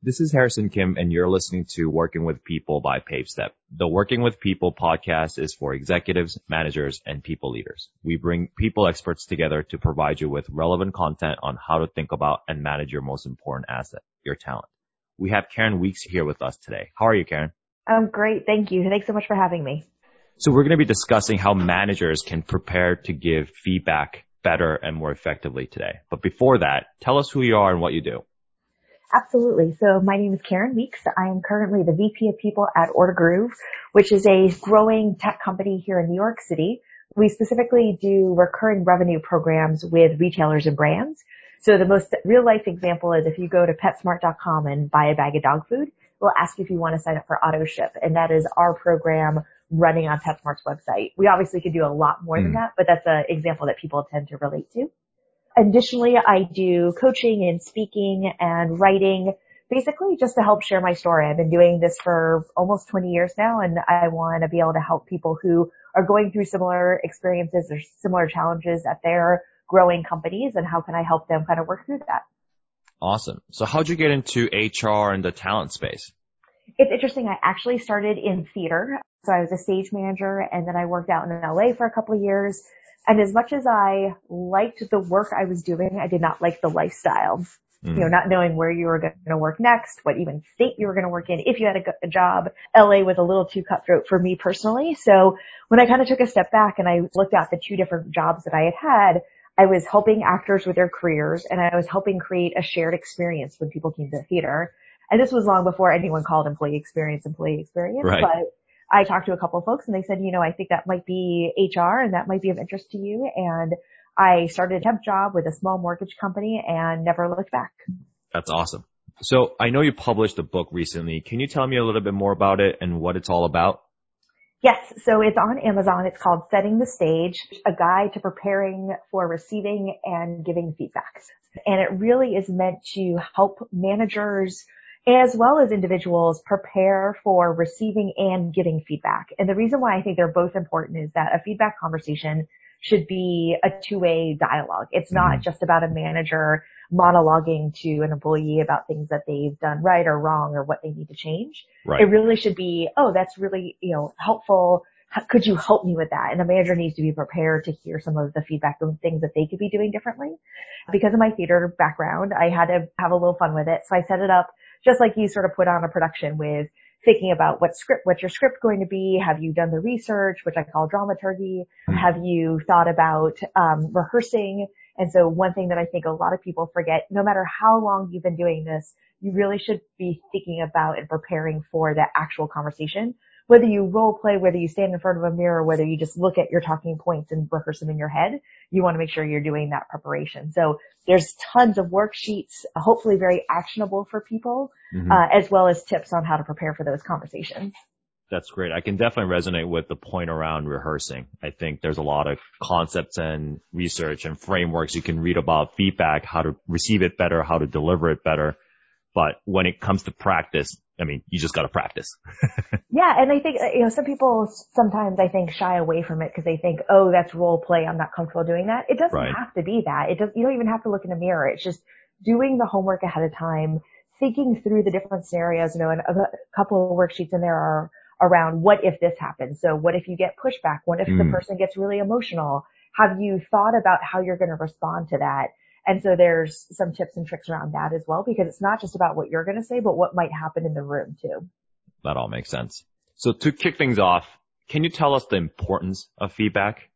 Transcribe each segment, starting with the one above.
This is Harrison Kim, and you're listening to Working with People by PaveStep. The Working with People podcast is for executives, managers, and people leaders. We bring people experts together to provide you with relevant content on how to think about and manage your most important asset, your talent. We have Karen Weeks here with us today. How are you, Karen? I'm great. Thank you. Thanks so much for having me. So we're going to be discussing how managers can prepare to give feedback better and more effectively today. But before that, tell us who you are and what you do. Absolutely. So my name is Karen Weeks. I am currently the VP of People at Order Groove, which is a growing tech company here in New York City. We specifically do recurring revenue programs with retailers and brands. So the most real-life example is if you go to PetSmart.com and buy a bag of dog food, we'll ask you if you want to sign up for AutoShip, and that is our program running on PetSmart's website. We obviously could do a lot more than that, but that's an example that people tend to relate to. Additionally, I do coaching and speaking and writing, basically just to help share my story. I've been doing this for almost 20 years now, and I want to be able to help people who are going through similar experiences or similar challenges at their growing companies, and how can I help them kind of work through that. Awesome. So how'd you get into HR and the talent space? It's interesting. I actually started in theater. So I was a stage manager, and then I worked out in LA for a couple of years. And as much as I liked the work I was doing, I did not like the lifestyle, you know, not knowing where you were going to work next, what even state you were going to work in, if you had a job. LA was a little too cutthroat for me personally. So when I kind of took a step back and I looked at the two different jobs that I had, I was helping actors with their careers, and I was helping create a shared experience when people came to the theater. And this was long before anyone called employee experience. Right. But I talked to a couple of folks, and they said, you know, I think that might be HR and that might be of interest to you. And I started a temp job with a small mortgage company and never looked back. That's awesome. So I know you published a book recently. Can you tell me a little bit more about it and what it's all about? Yes. So it's on Amazon. It's called Setting the Stage, a guide to preparing for receiving and giving feedback. And it really is meant to help managers as well as individuals prepare for receiving and giving feedback. And the reason why I think they're both important is that a feedback conversation should be a two-way dialogue. It's not just about a manager monologuing to an employee about things that they've done right or wrong or what they need to change. Right. It really should be, oh, that's really, you know, helpful. Could you help me with that? And the manager needs to be prepared to hear some of the feedback on things that they could be doing differently. Because of my theater background, I had to have a little fun with it. So I set it up just like you sort of put on a production with thinking about what's your script going to be? Have you done the research, which I call dramaturgy? Have you thought about rehearsing? And so one thing that I think a lot of people forget, no matter how long you've been doing this, you really should be thinking about and preparing for that actual conversation, whether you role play, whether you stand in front of a mirror, whether you just look at your talking points and rehearse them in your head. You want to make sure you're doing that preparation. So there's tons of worksheets, hopefully very actionable for people, as well as tips on how to prepare for those conversations. That's great. I can definitely resonate with the point around rehearsing. I think there's a lot of concepts and research and frameworks you can read about feedback, how to receive it better, how to deliver it better. But when it comes to practice, I mean, you just got to practice. Yeah. And I think, you know, some people sometimes I think shy away from it because they think, oh, that's role play. I'm not comfortable doing that. It doesn't have to be that. It doesn't, you don't even have to look in the mirror. It's just doing the homework ahead of time, thinking through the different scenarios, you know, and a couple of worksheets in there are around what if this happens? So what if you get pushback? What if the person gets really emotional? Have you thought about how you're going to respond to that? And so there's some tips and tricks around that as well, because it's not just about what you're going to say, but what might happen in the room too. That all makes sense. So to kick things off, can you tell us the importance of feedback?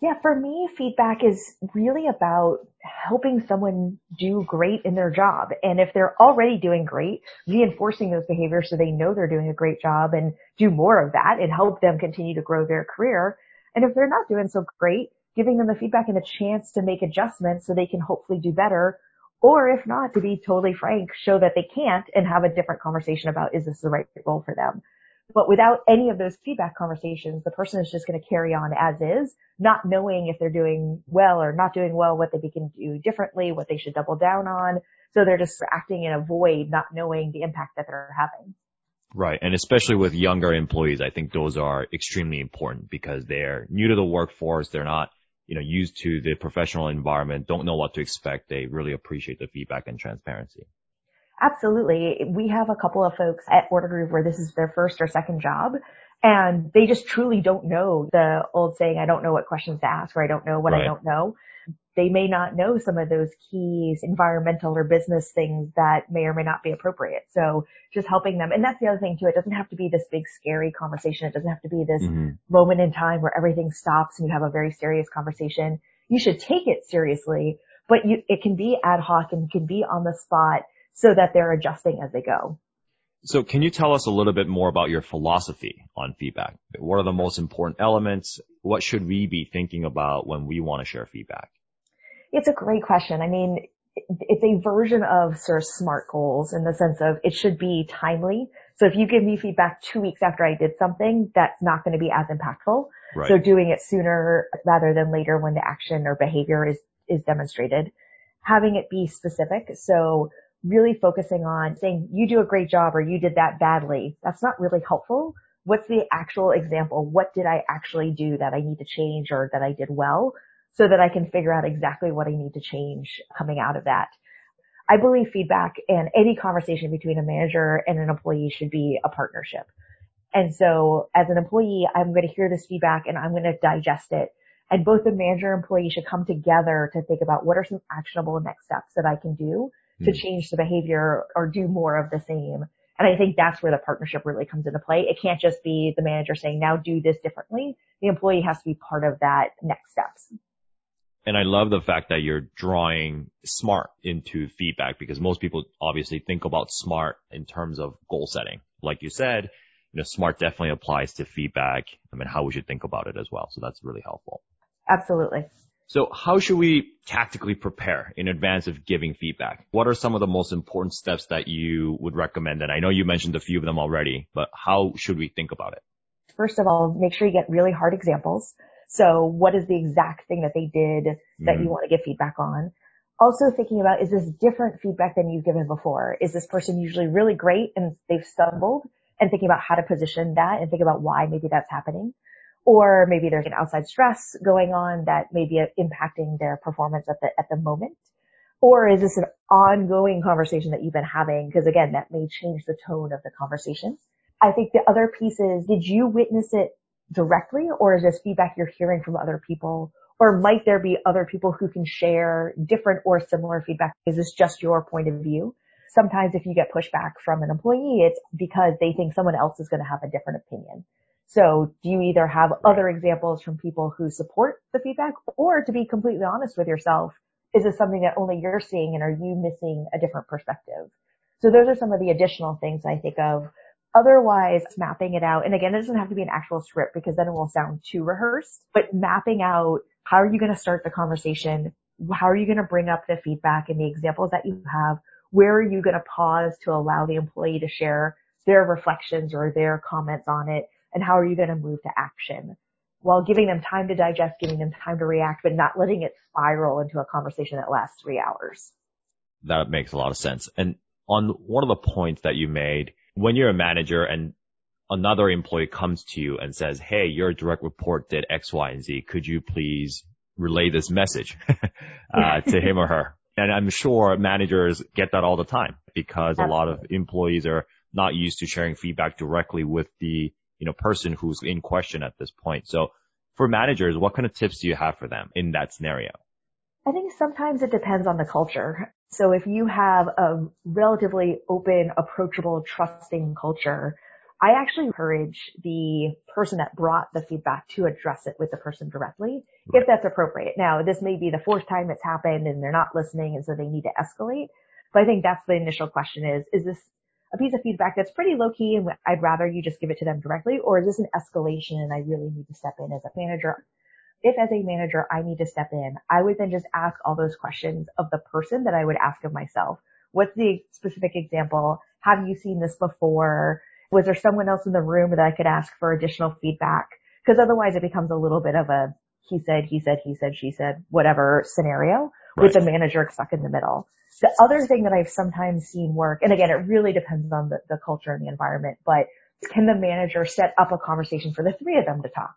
Yeah, for me, feedback is really about helping someone do great in their job. And if they're already doing great, reinforcing those behaviors so they know they're doing a great job and do more of that and help them continue to grow their career. And if they're not doing so great, giving them the feedback and the chance to make adjustments so they can hopefully do better, or if not, to be totally frank, show that they can't and have a different conversation about, is this the right role for them? But without any of those feedback conversations, the person is just going to carry on as is, not knowing if they're doing well or not doing well, what they can do differently, what they should double down on. So they're just acting in a void, not knowing the impact that they're having. Right. And especially with younger employees, I think those are extremely important because they're new to the workforce. They're not, you know, used to the professional environment, don't know what to expect. They really appreciate the feedback and transparency. Absolutely. We have a couple of folks at Order Groove where this is their first or second job, and they just truly don't know the old saying, I don't know what questions to ask, or I don't know what I don't know. They may not know some of those key environmental or business things that may or may not be appropriate. So just helping them. And that's the other thing too. It doesn't have to be this big scary conversation. It doesn't have to be this moment in time where everything stops and you have a very serious conversation. You should take it seriously, but it can be ad hoc and can be on the spot so that they're adjusting as they go. So can you tell us a little bit more about your philosophy on feedback? What are the most important elements? What should we be thinking about when we want to share feedback? It's a great question. I mean, it's a version of sort of SMART goals in the sense of it should be timely. So if you give me feedback 2 weeks after I did something, that's not going to be as impactful. Right. So doing it sooner rather than later when the action or behavior is demonstrated. Having it be specific. So really focusing on saying you do a great job or you did that badly. That's not really helpful. What's the actual example? What did I actually do that I need to change or that I did well? So that I can figure out exactly what I need to change coming out of that. I believe feedback and any conversation between a manager and an employee should be a partnership. And so as an employee, I'm going to hear this feedback and I'm going to digest it. And both the manager and employee should come together to think about what are some actionable next steps that I can do to change the behavior or do more of the same. And I think that's where the partnership really comes into play. It can't just be the manager saying, now do this differently. The employee has to be part of that next steps. And I love the fact that you're drawing SMART into feedback, because most people obviously think about SMART in terms of goal setting. Like you said, you know, SMART definitely applies to feedback. I mean, how we should think about it as well. So that's really helpful. Absolutely. So how should we tactically prepare in advance of giving feedback? What are some of the most important steps that you would recommend? And I know you mentioned a few of them already, but how should we think about it? First of all, make sure you get really hard examples. So what is the exact thing that they did that you want to give feedback on? Also thinking about, is this different feedback than you've given before? Is this person usually really great and they've stumbled? And thinking about how to position that and think about why maybe that's happening. Or maybe there's an outside stress going on that may be impacting their performance at the moment. Or is this an ongoing conversation that you've been having? Because again, that may change the tone of the conversation. I think the other piece is, did you witness it directly, or is this feedback you're hearing from other people? Or might there be other people who can share different or similar feedback? Is this just your point of view? Sometimes if you get pushback from an employee, it's because they think someone else is going to have a different opinion. So do you either have other examples from people who support the feedback, or to be completely honest with yourself, is this something that only you're seeing and are you missing a different perspective? So those are some of the additional things I think of. Otherwise, mapping it out, and again, it doesn't have to be an actual script because then it will sound too rehearsed, but mapping out how are you going to start the conversation, how are you going to bring up the feedback and the examples that you have, where are you going to pause to allow the employee to share their reflections or their comments on it, and how are you going to move to action while giving them time to digest, giving them time to react, but not letting it spiral into a conversation that lasts 3 hours. That makes a lot of sense. And on one of the points that you made, when you're a manager and another employee comes to you and says, hey, your direct report did X, Y, and Z, could you please relay this message to him or her? And I'm sure managers get that all the time because a lot of employees are not used to sharing feedback directly with the person who's in question at this point. So for managers, what kind of tips do you have for them in that scenario? I think sometimes it depends on the culture. So if you have a relatively open, approachable, trusting culture, I actually encourage the person that brought the feedback to address it with the person directly, if that's appropriate. Now, this may be the fourth time it's happened and they're not listening, and so they need to escalate. But I think that's the initial question is this a piece of feedback that's pretty low-key and I'd rather you just give it to them directly, or is this an escalation and I really need to step in as a manager? If as a manager, I need to step in, I would then just ask all those questions of the person that I would ask of myself. What's the specific example? Have you seen this before? Was there someone else in the room that I could ask for additional feedback? Because otherwise it becomes a little bit of a he said, she said, whatever scenario with the manager stuck in the middle. The other thing that I've sometimes seen work, and again, it really depends on the culture and the environment, but can the manager set up a conversation for the three of them to talk?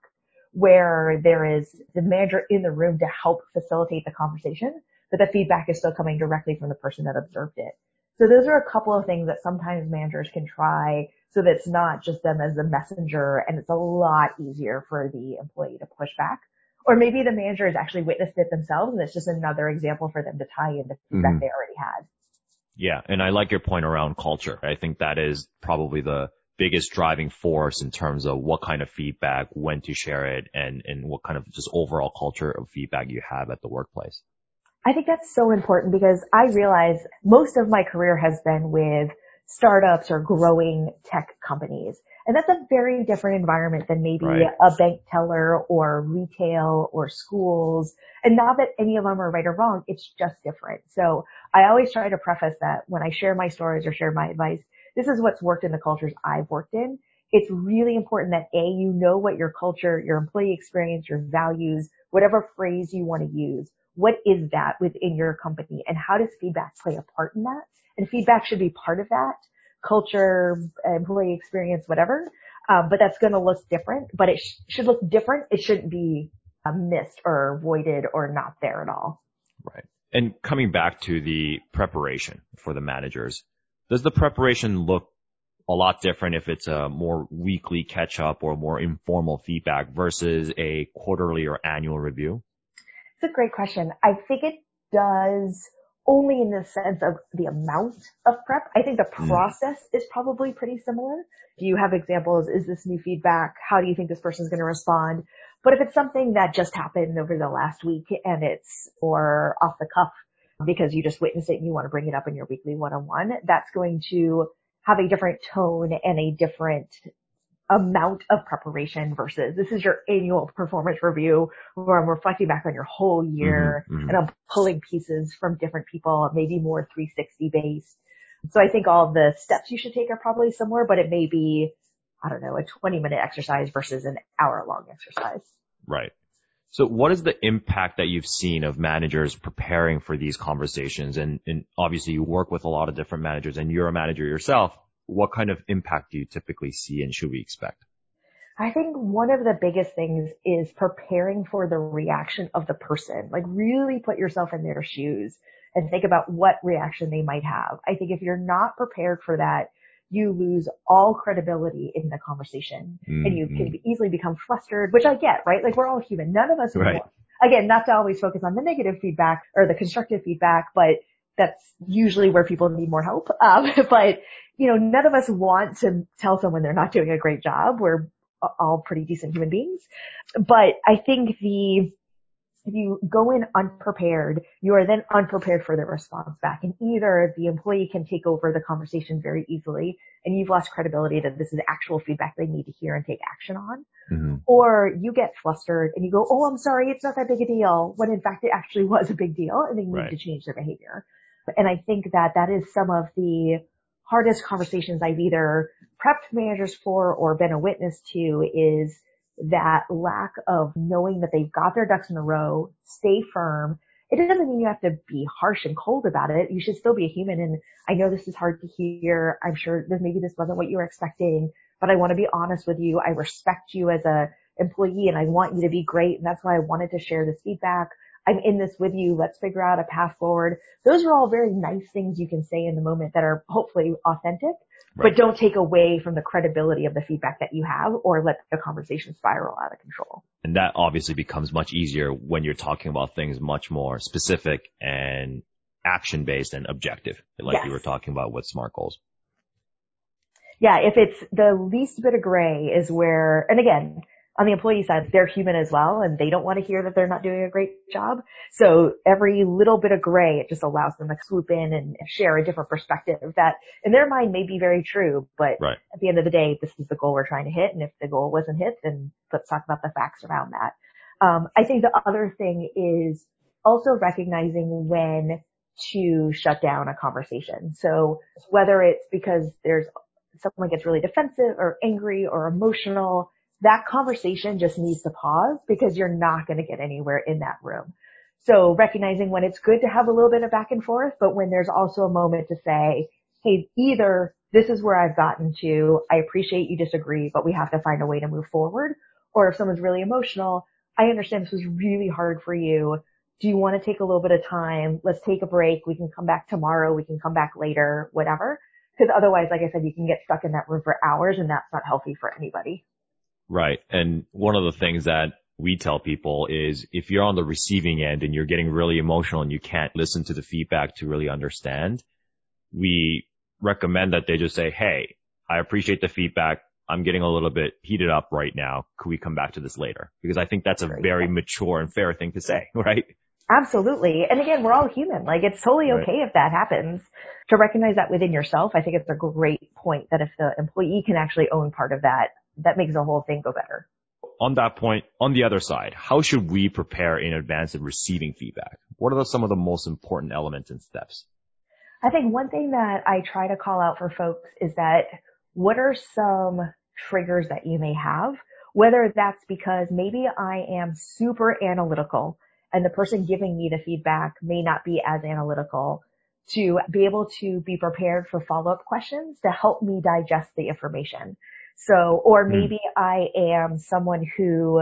Where there is the manager in the room to help facilitate the conversation, but the feedback is still coming directly from the person that observed it. So those are a couple of things that sometimes managers can try so that it's not just them as the messenger, and it's a lot easier for the employee to push back. Or maybe the manager has actually witnessed it themselves, and it's just another example for them to tie in the feedback they already had. Yeah, and I like your point around culture. I think that is probably the biggest driving force in terms of what kind of feedback, when to share it, and what kind of just overall culture of feedback you have at the workplace. I think that's so important because I realize most of my career has been with startups or growing tech companies. And that's a very different environment than maybe a bank teller or retail or schools. And not that any of them are right or wrong, it's just different. So I always try to preface that when I share my stories or share my advice, this is what's worked in the cultures I've worked in. It's really important that A, you know what your culture, your employee experience, your values, whatever phrase you want to use, what is that within your company and how does feedback play a part in that? And feedback should be part of that. Culture, employee experience, whatever. But that's going to look different, but it should look different. It shouldn't be missed or voided or not there at all. Right. And coming back to the preparation for the managers, does the preparation look a lot different if it's a more weekly catch up or more informal feedback versus a quarterly or annual review? It's a great question. I think it does. Only in the sense of the amount of prep. I think the process is probably pretty similar. Do you have examples? Is this new feedback? How do you think this person is going to respond? But if it's something that just happened over the last week and it's or off the cuff because you just witnessed it and you want to bring it up in your weekly one-on-one, that's going to have a different tone and a different amount of preparation versus this is your annual performance review where I'm reflecting back on your whole year and I'm pulling pieces from different people, maybe more 360 based. So I think all the steps you should take are probably similar, but it may be, I don't know, a 20-minute exercise versus an hour-long exercise. Right. So what is the impact that you've seen of managers preparing for these conversations? And obviously you work with a lot of different managers and you're a manager yourself. What kind of impact do you typically see and should we expect? I think one of the biggest things is preparing for the reaction of the person. Like really put yourself in their shoes and think about what reaction they might have. I think if you're not prepared for that, you lose all credibility in the conversation and you can easily become flustered, which I get, right? Like we're all human. None of us are more. Again, not to always focus on the negative feedback or the constructive feedback, but that's usually where people need more help. But you know, none of us want to tell someone they're not doing a great job. We're all pretty decent human beings. But I think if you go in unprepared, you are then unprepared for the response back. And either the employee can take over the conversation very easily and you've lost credibility that this is actual feedback they need to hear and take action on. Or you get flustered and you go, oh, I'm sorry, it's not that big a deal. When in fact it actually was a big deal and they need to change their behavior. And I think that that is some of the hardest conversations I've either prepped managers for or been a witness to is that lack of knowing that they've got their ducks in a row, stay firm. It doesn't mean you have to be harsh and cold about it. You should still be a human. And I know this is hard to hear. I'm sure that maybe this wasn't what you were expecting, but I want to be honest with you. I respect you as a employee and I want you to be great. And that's why I wanted to share this feedback. I'm in this with you. Let's figure out a path forward. Those are all very nice things you can say in the moment that are hopefully authentic, but don't take away from the credibility of the feedback that you have or let the conversation spiral out of control. And that obviously becomes much easier when you're talking about things much more specific and action-based and objective, like you were talking about with SMART goals. Yeah, if it's the least bit of gray is where, and again, on the employee side, they're human as well, and they don't want to hear that they're not doing a great job. So every little bit of gray, it just allows them to swoop in and share a different perspective that, in their mind, may be very true. But at the end of the day, this is the goal we're trying to hit, and if the goal wasn't hit, then let's talk about the facts around that. I think the other thing is also recognizing when to shut down a conversation. So whether it's because there's someone gets really defensive or angry or emotional, that conversation just needs to pause because you're not going to get anywhere in that room. So recognizing when it's good to have a little bit of back and forth, but when there's also a moment to say, hey, either this is where I've gotten to, I appreciate you disagree, but we have to find a way to move forward. Or if someone's really emotional, I understand this was really hard for you. do you want to take a little bit of time? Let's take a break. We can come back tomorrow. We can come back later, whatever. Because otherwise, like I said, you can get stuck in that room for hours, and that's not healthy for anybody. Right. And one of the things that we tell people is if you're on the receiving end and you're getting really emotional and you can't listen to the feedback to really understand, we recommend that they just say, hey, I appreciate the feedback. I'm getting a little bit heated up right now. Could we come back to this later? Because I think that's a very mature and fair thing to say, right? Absolutely. And again, we're all human. Like, it's totally okay if that happens. To recognize that within yourself, I think it's a great point that if the employee can actually own part of that, that makes the whole thing go better. On that point, on the other side, how should we prepare in advance of receiving feedback? What are some of the most important elements and steps? I think one thing that I try to call out for folks is that what are some triggers that you may have, whether that's because maybe I am super analytical and the person giving me the feedback may not be as analytical, to be able to be prepared for follow-up questions to help me digest the information. So, or maybe I am someone who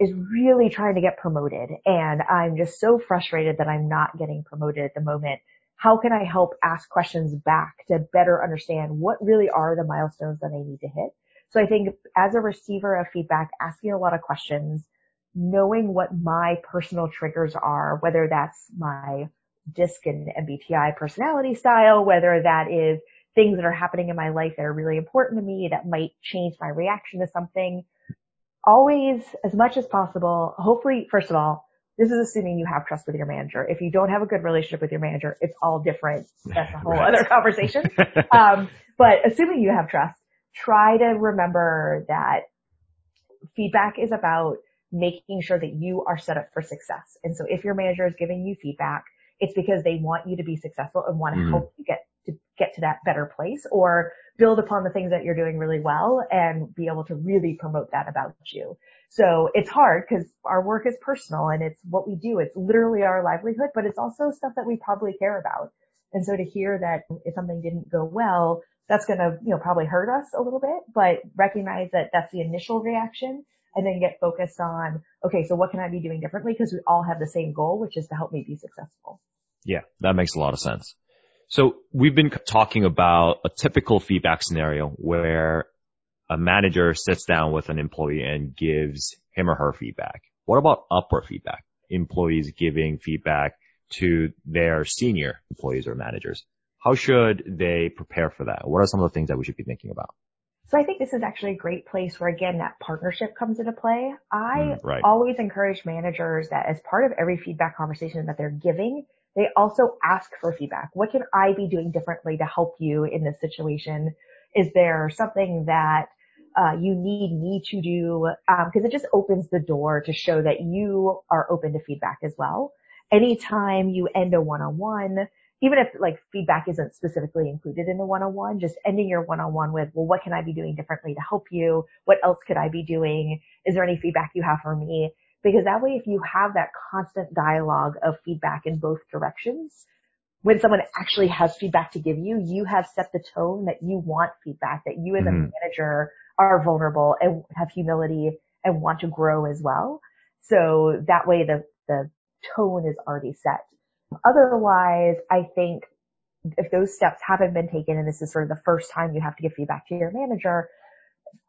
is really trying to get promoted and I'm just so frustrated that I'm not getting promoted at the moment. How can I help ask questions back to better understand what really are the milestones that I need to hit? So I think as a receiver of feedback, asking a lot of questions, knowing what my personal triggers are, whether that's my DISC and MBTI personality style, whether that is things that are happening in my life that are really important to me that might change my reaction to something. Always, as much as possible, hopefully, first of all, this is assuming you have trust with your manager. If you don't have a good relationship with your manager, it's all different. That's a whole other conversation. But assuming you have trust, try to remember that feedback is about making sure that you are set up for success. And so if your manager is giving you feedback, it's because they want you to be successful and want to help you get to that better place or build upon the things that you're doing really well and be able to really promote that about you. So it's hard because our work is personal and it's what we do. It's literally our livelihood, but it's also stuff that we probably care about. And so to hear that if something didn't go well, that's going to, probably hurt us a little bit, but recognize that that's the initial reaction and then get focused on, okay, so what can I be doing differently? Because we all have the same goal, which is to help me be successful. Yeah, that makes a lot of sense. So we've been talking about a typical feedback scenario where a manager sits down with an employee and gives him or her feedback. What about upward feedback? Employees giving feedback to their senior employees or managers. How should they prepare for that? What are some of the things that we should be thinking about? So I think this is actually a great place where, again, that partnership comes into play. I always encourage managers that as part of every feedback conversation that they're giving, they also ask for feedback. What can I be doing differently to help you in this situation? Is there something that you need me to do? Because it just opens the door to show that you are open to feedback as well. Anytime you end a one-on-one, even if like feedback isn't specifically included in the one-on-one, just ending your one-on-one with, well, what can I be doing differently to help you? What else could I be doing? Is there any feedback you have for me? Because that way, if you have that constant dialogue of feedback in both directions, when someone actually has feedback to give you, you have set the tone that you want feedback, that you as a manager are vulnerable and have humility and want to grow as well. So that way, the tone is already set. Otherwise, I think if those steps haven't been taken, and this is sort of the first time you have to give feedback to your manager,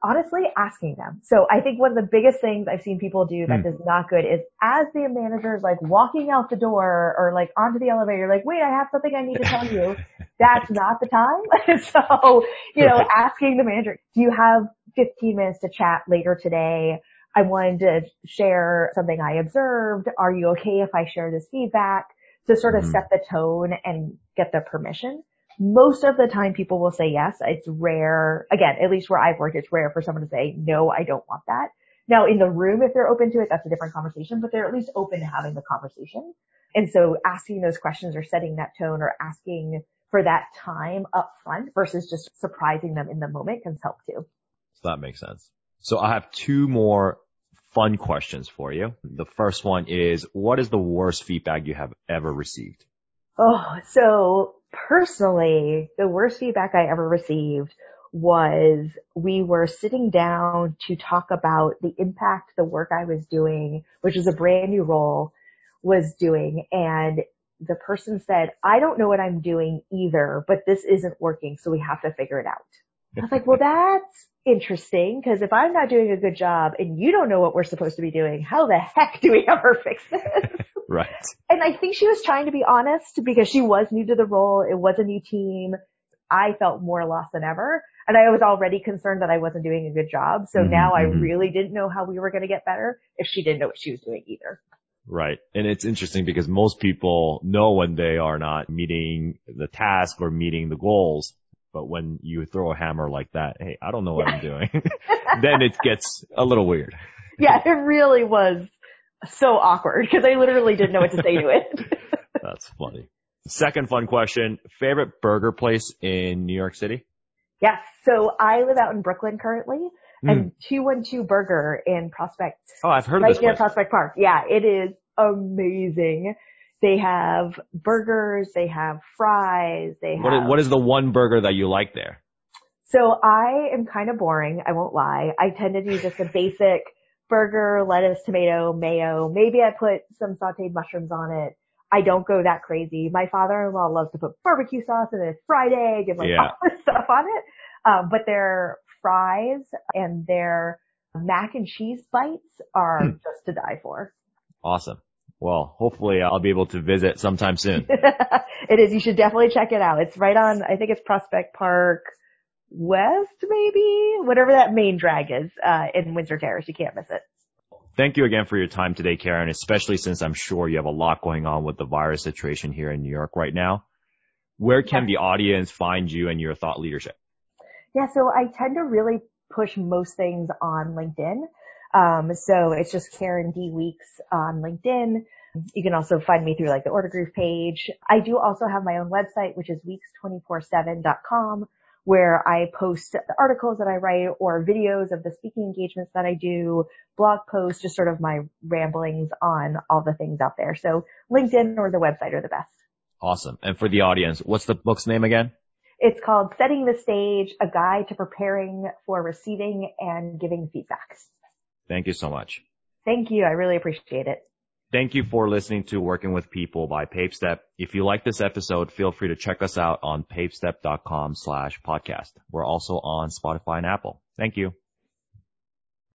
honestly, asking them. So I think one of the biggest things I've seen people do that is not good is as the manager is like walking out the door or like onto the elevator, like, wait, I have something I need to tell you. That's not the time. So, asking the manager, do you have 15 minutes to chat later today? I wanted to share something I observed. Are you okay if I share this feedback? To sort of set the tone and get the permission. Most of the time people will say yes. It's rare. Again, at least where I've worked, it's rare for someone to say, no, I don't want that. Now in the room, if they're open to it, that's a different conversation, but they're at least open to having the conversation. And so asking those questions or setting that tone or asking for that time up front versus just surprising them in the moment can help too. So that makes sense. So I have two more fun questions for you. The first one is, what is the worst feedback you have ever received? Oh, so personally, the worst feedback I ever received was we were sitting down to talk about the impact the work I was doing, which is a brand new role, was doing, and the person said, I don't know what I'm doing either, but this isn't working, so we have to figure it out. I was like, well, that's interesting, because if I'm not doing a good job and you don't know what we're supposed to be doing, how the heck do we ever fix this? Right. And I think she was trying to be honest because she was new to the role. It was a new team. I felt more lost than ever. And I was already concerned that I wasn't doing a good job. So now I really didn't know how we were going to get better if she didn't know what she was doing either. Right. And it's interesting because most people know when they are not meeting the task or meeting the goals. But when you throw a hammer like that, hey, I don't know what I'm doing, then it gets a little weird. Yeah, it really was so awkward because I literally didn't know what to say to it. That's funny. Second fun question, favorite burger place in New York City? Yes. So I live out in Brooklyn currently. And 212 Burger in Prospect. Oh, I've heard of this place. Right near Prospect Park. Yeah, it is amazing. They have burgers, they have fries, they have... What is the one burger that you like there? So I am kind of boring, I won't lie. I tend to do just a basic burger, lettuce, tomato, mayo. Maybe I put some sauteed mushrooms on it. I don't go that crazy. My father-in-law loves to put barbecue sauce and a fried egg and all this stuff on it. But their fries and their mac and cheese bites are just to die for. Awesome. Well, hopefully I'll be able to visit sometime soon. It is. You should definitely check it out. It's right on, I think it's Prospect Park West, maybe? Whatever that main drag is in Windsor Terrace. You can't miss it. Thank you again for your time today, Karen, especially since I'm sure you have a lot going on with the virus situation here in New York right now. Where can the audience find you and your thought leadership? Yeah, so I tend to really push most things on LinkedIn. So it's just Karen D. Weeks on LinkedIn. You can also find me through the Order Groove page. I do also have my own website, which is weeks247.com, where I post the articles that I write or videos of the speaking engagements that I do, blog posts, just sort of my ramblings on all the things out there. So LinkedIn or the website are the best. Awesome. And for the audience, what's the book's name again? It's called Setting the Stage, A Guide to Preparing for Receiving and Giving Feedback. Thank you so much. Thank you. I really appreciate it. Thank you for listening to Working with People by PaveStep. If you like this episode, feel free to check us out on pavestep.com/podcast. We're also on Spotify and Apple. Thank you.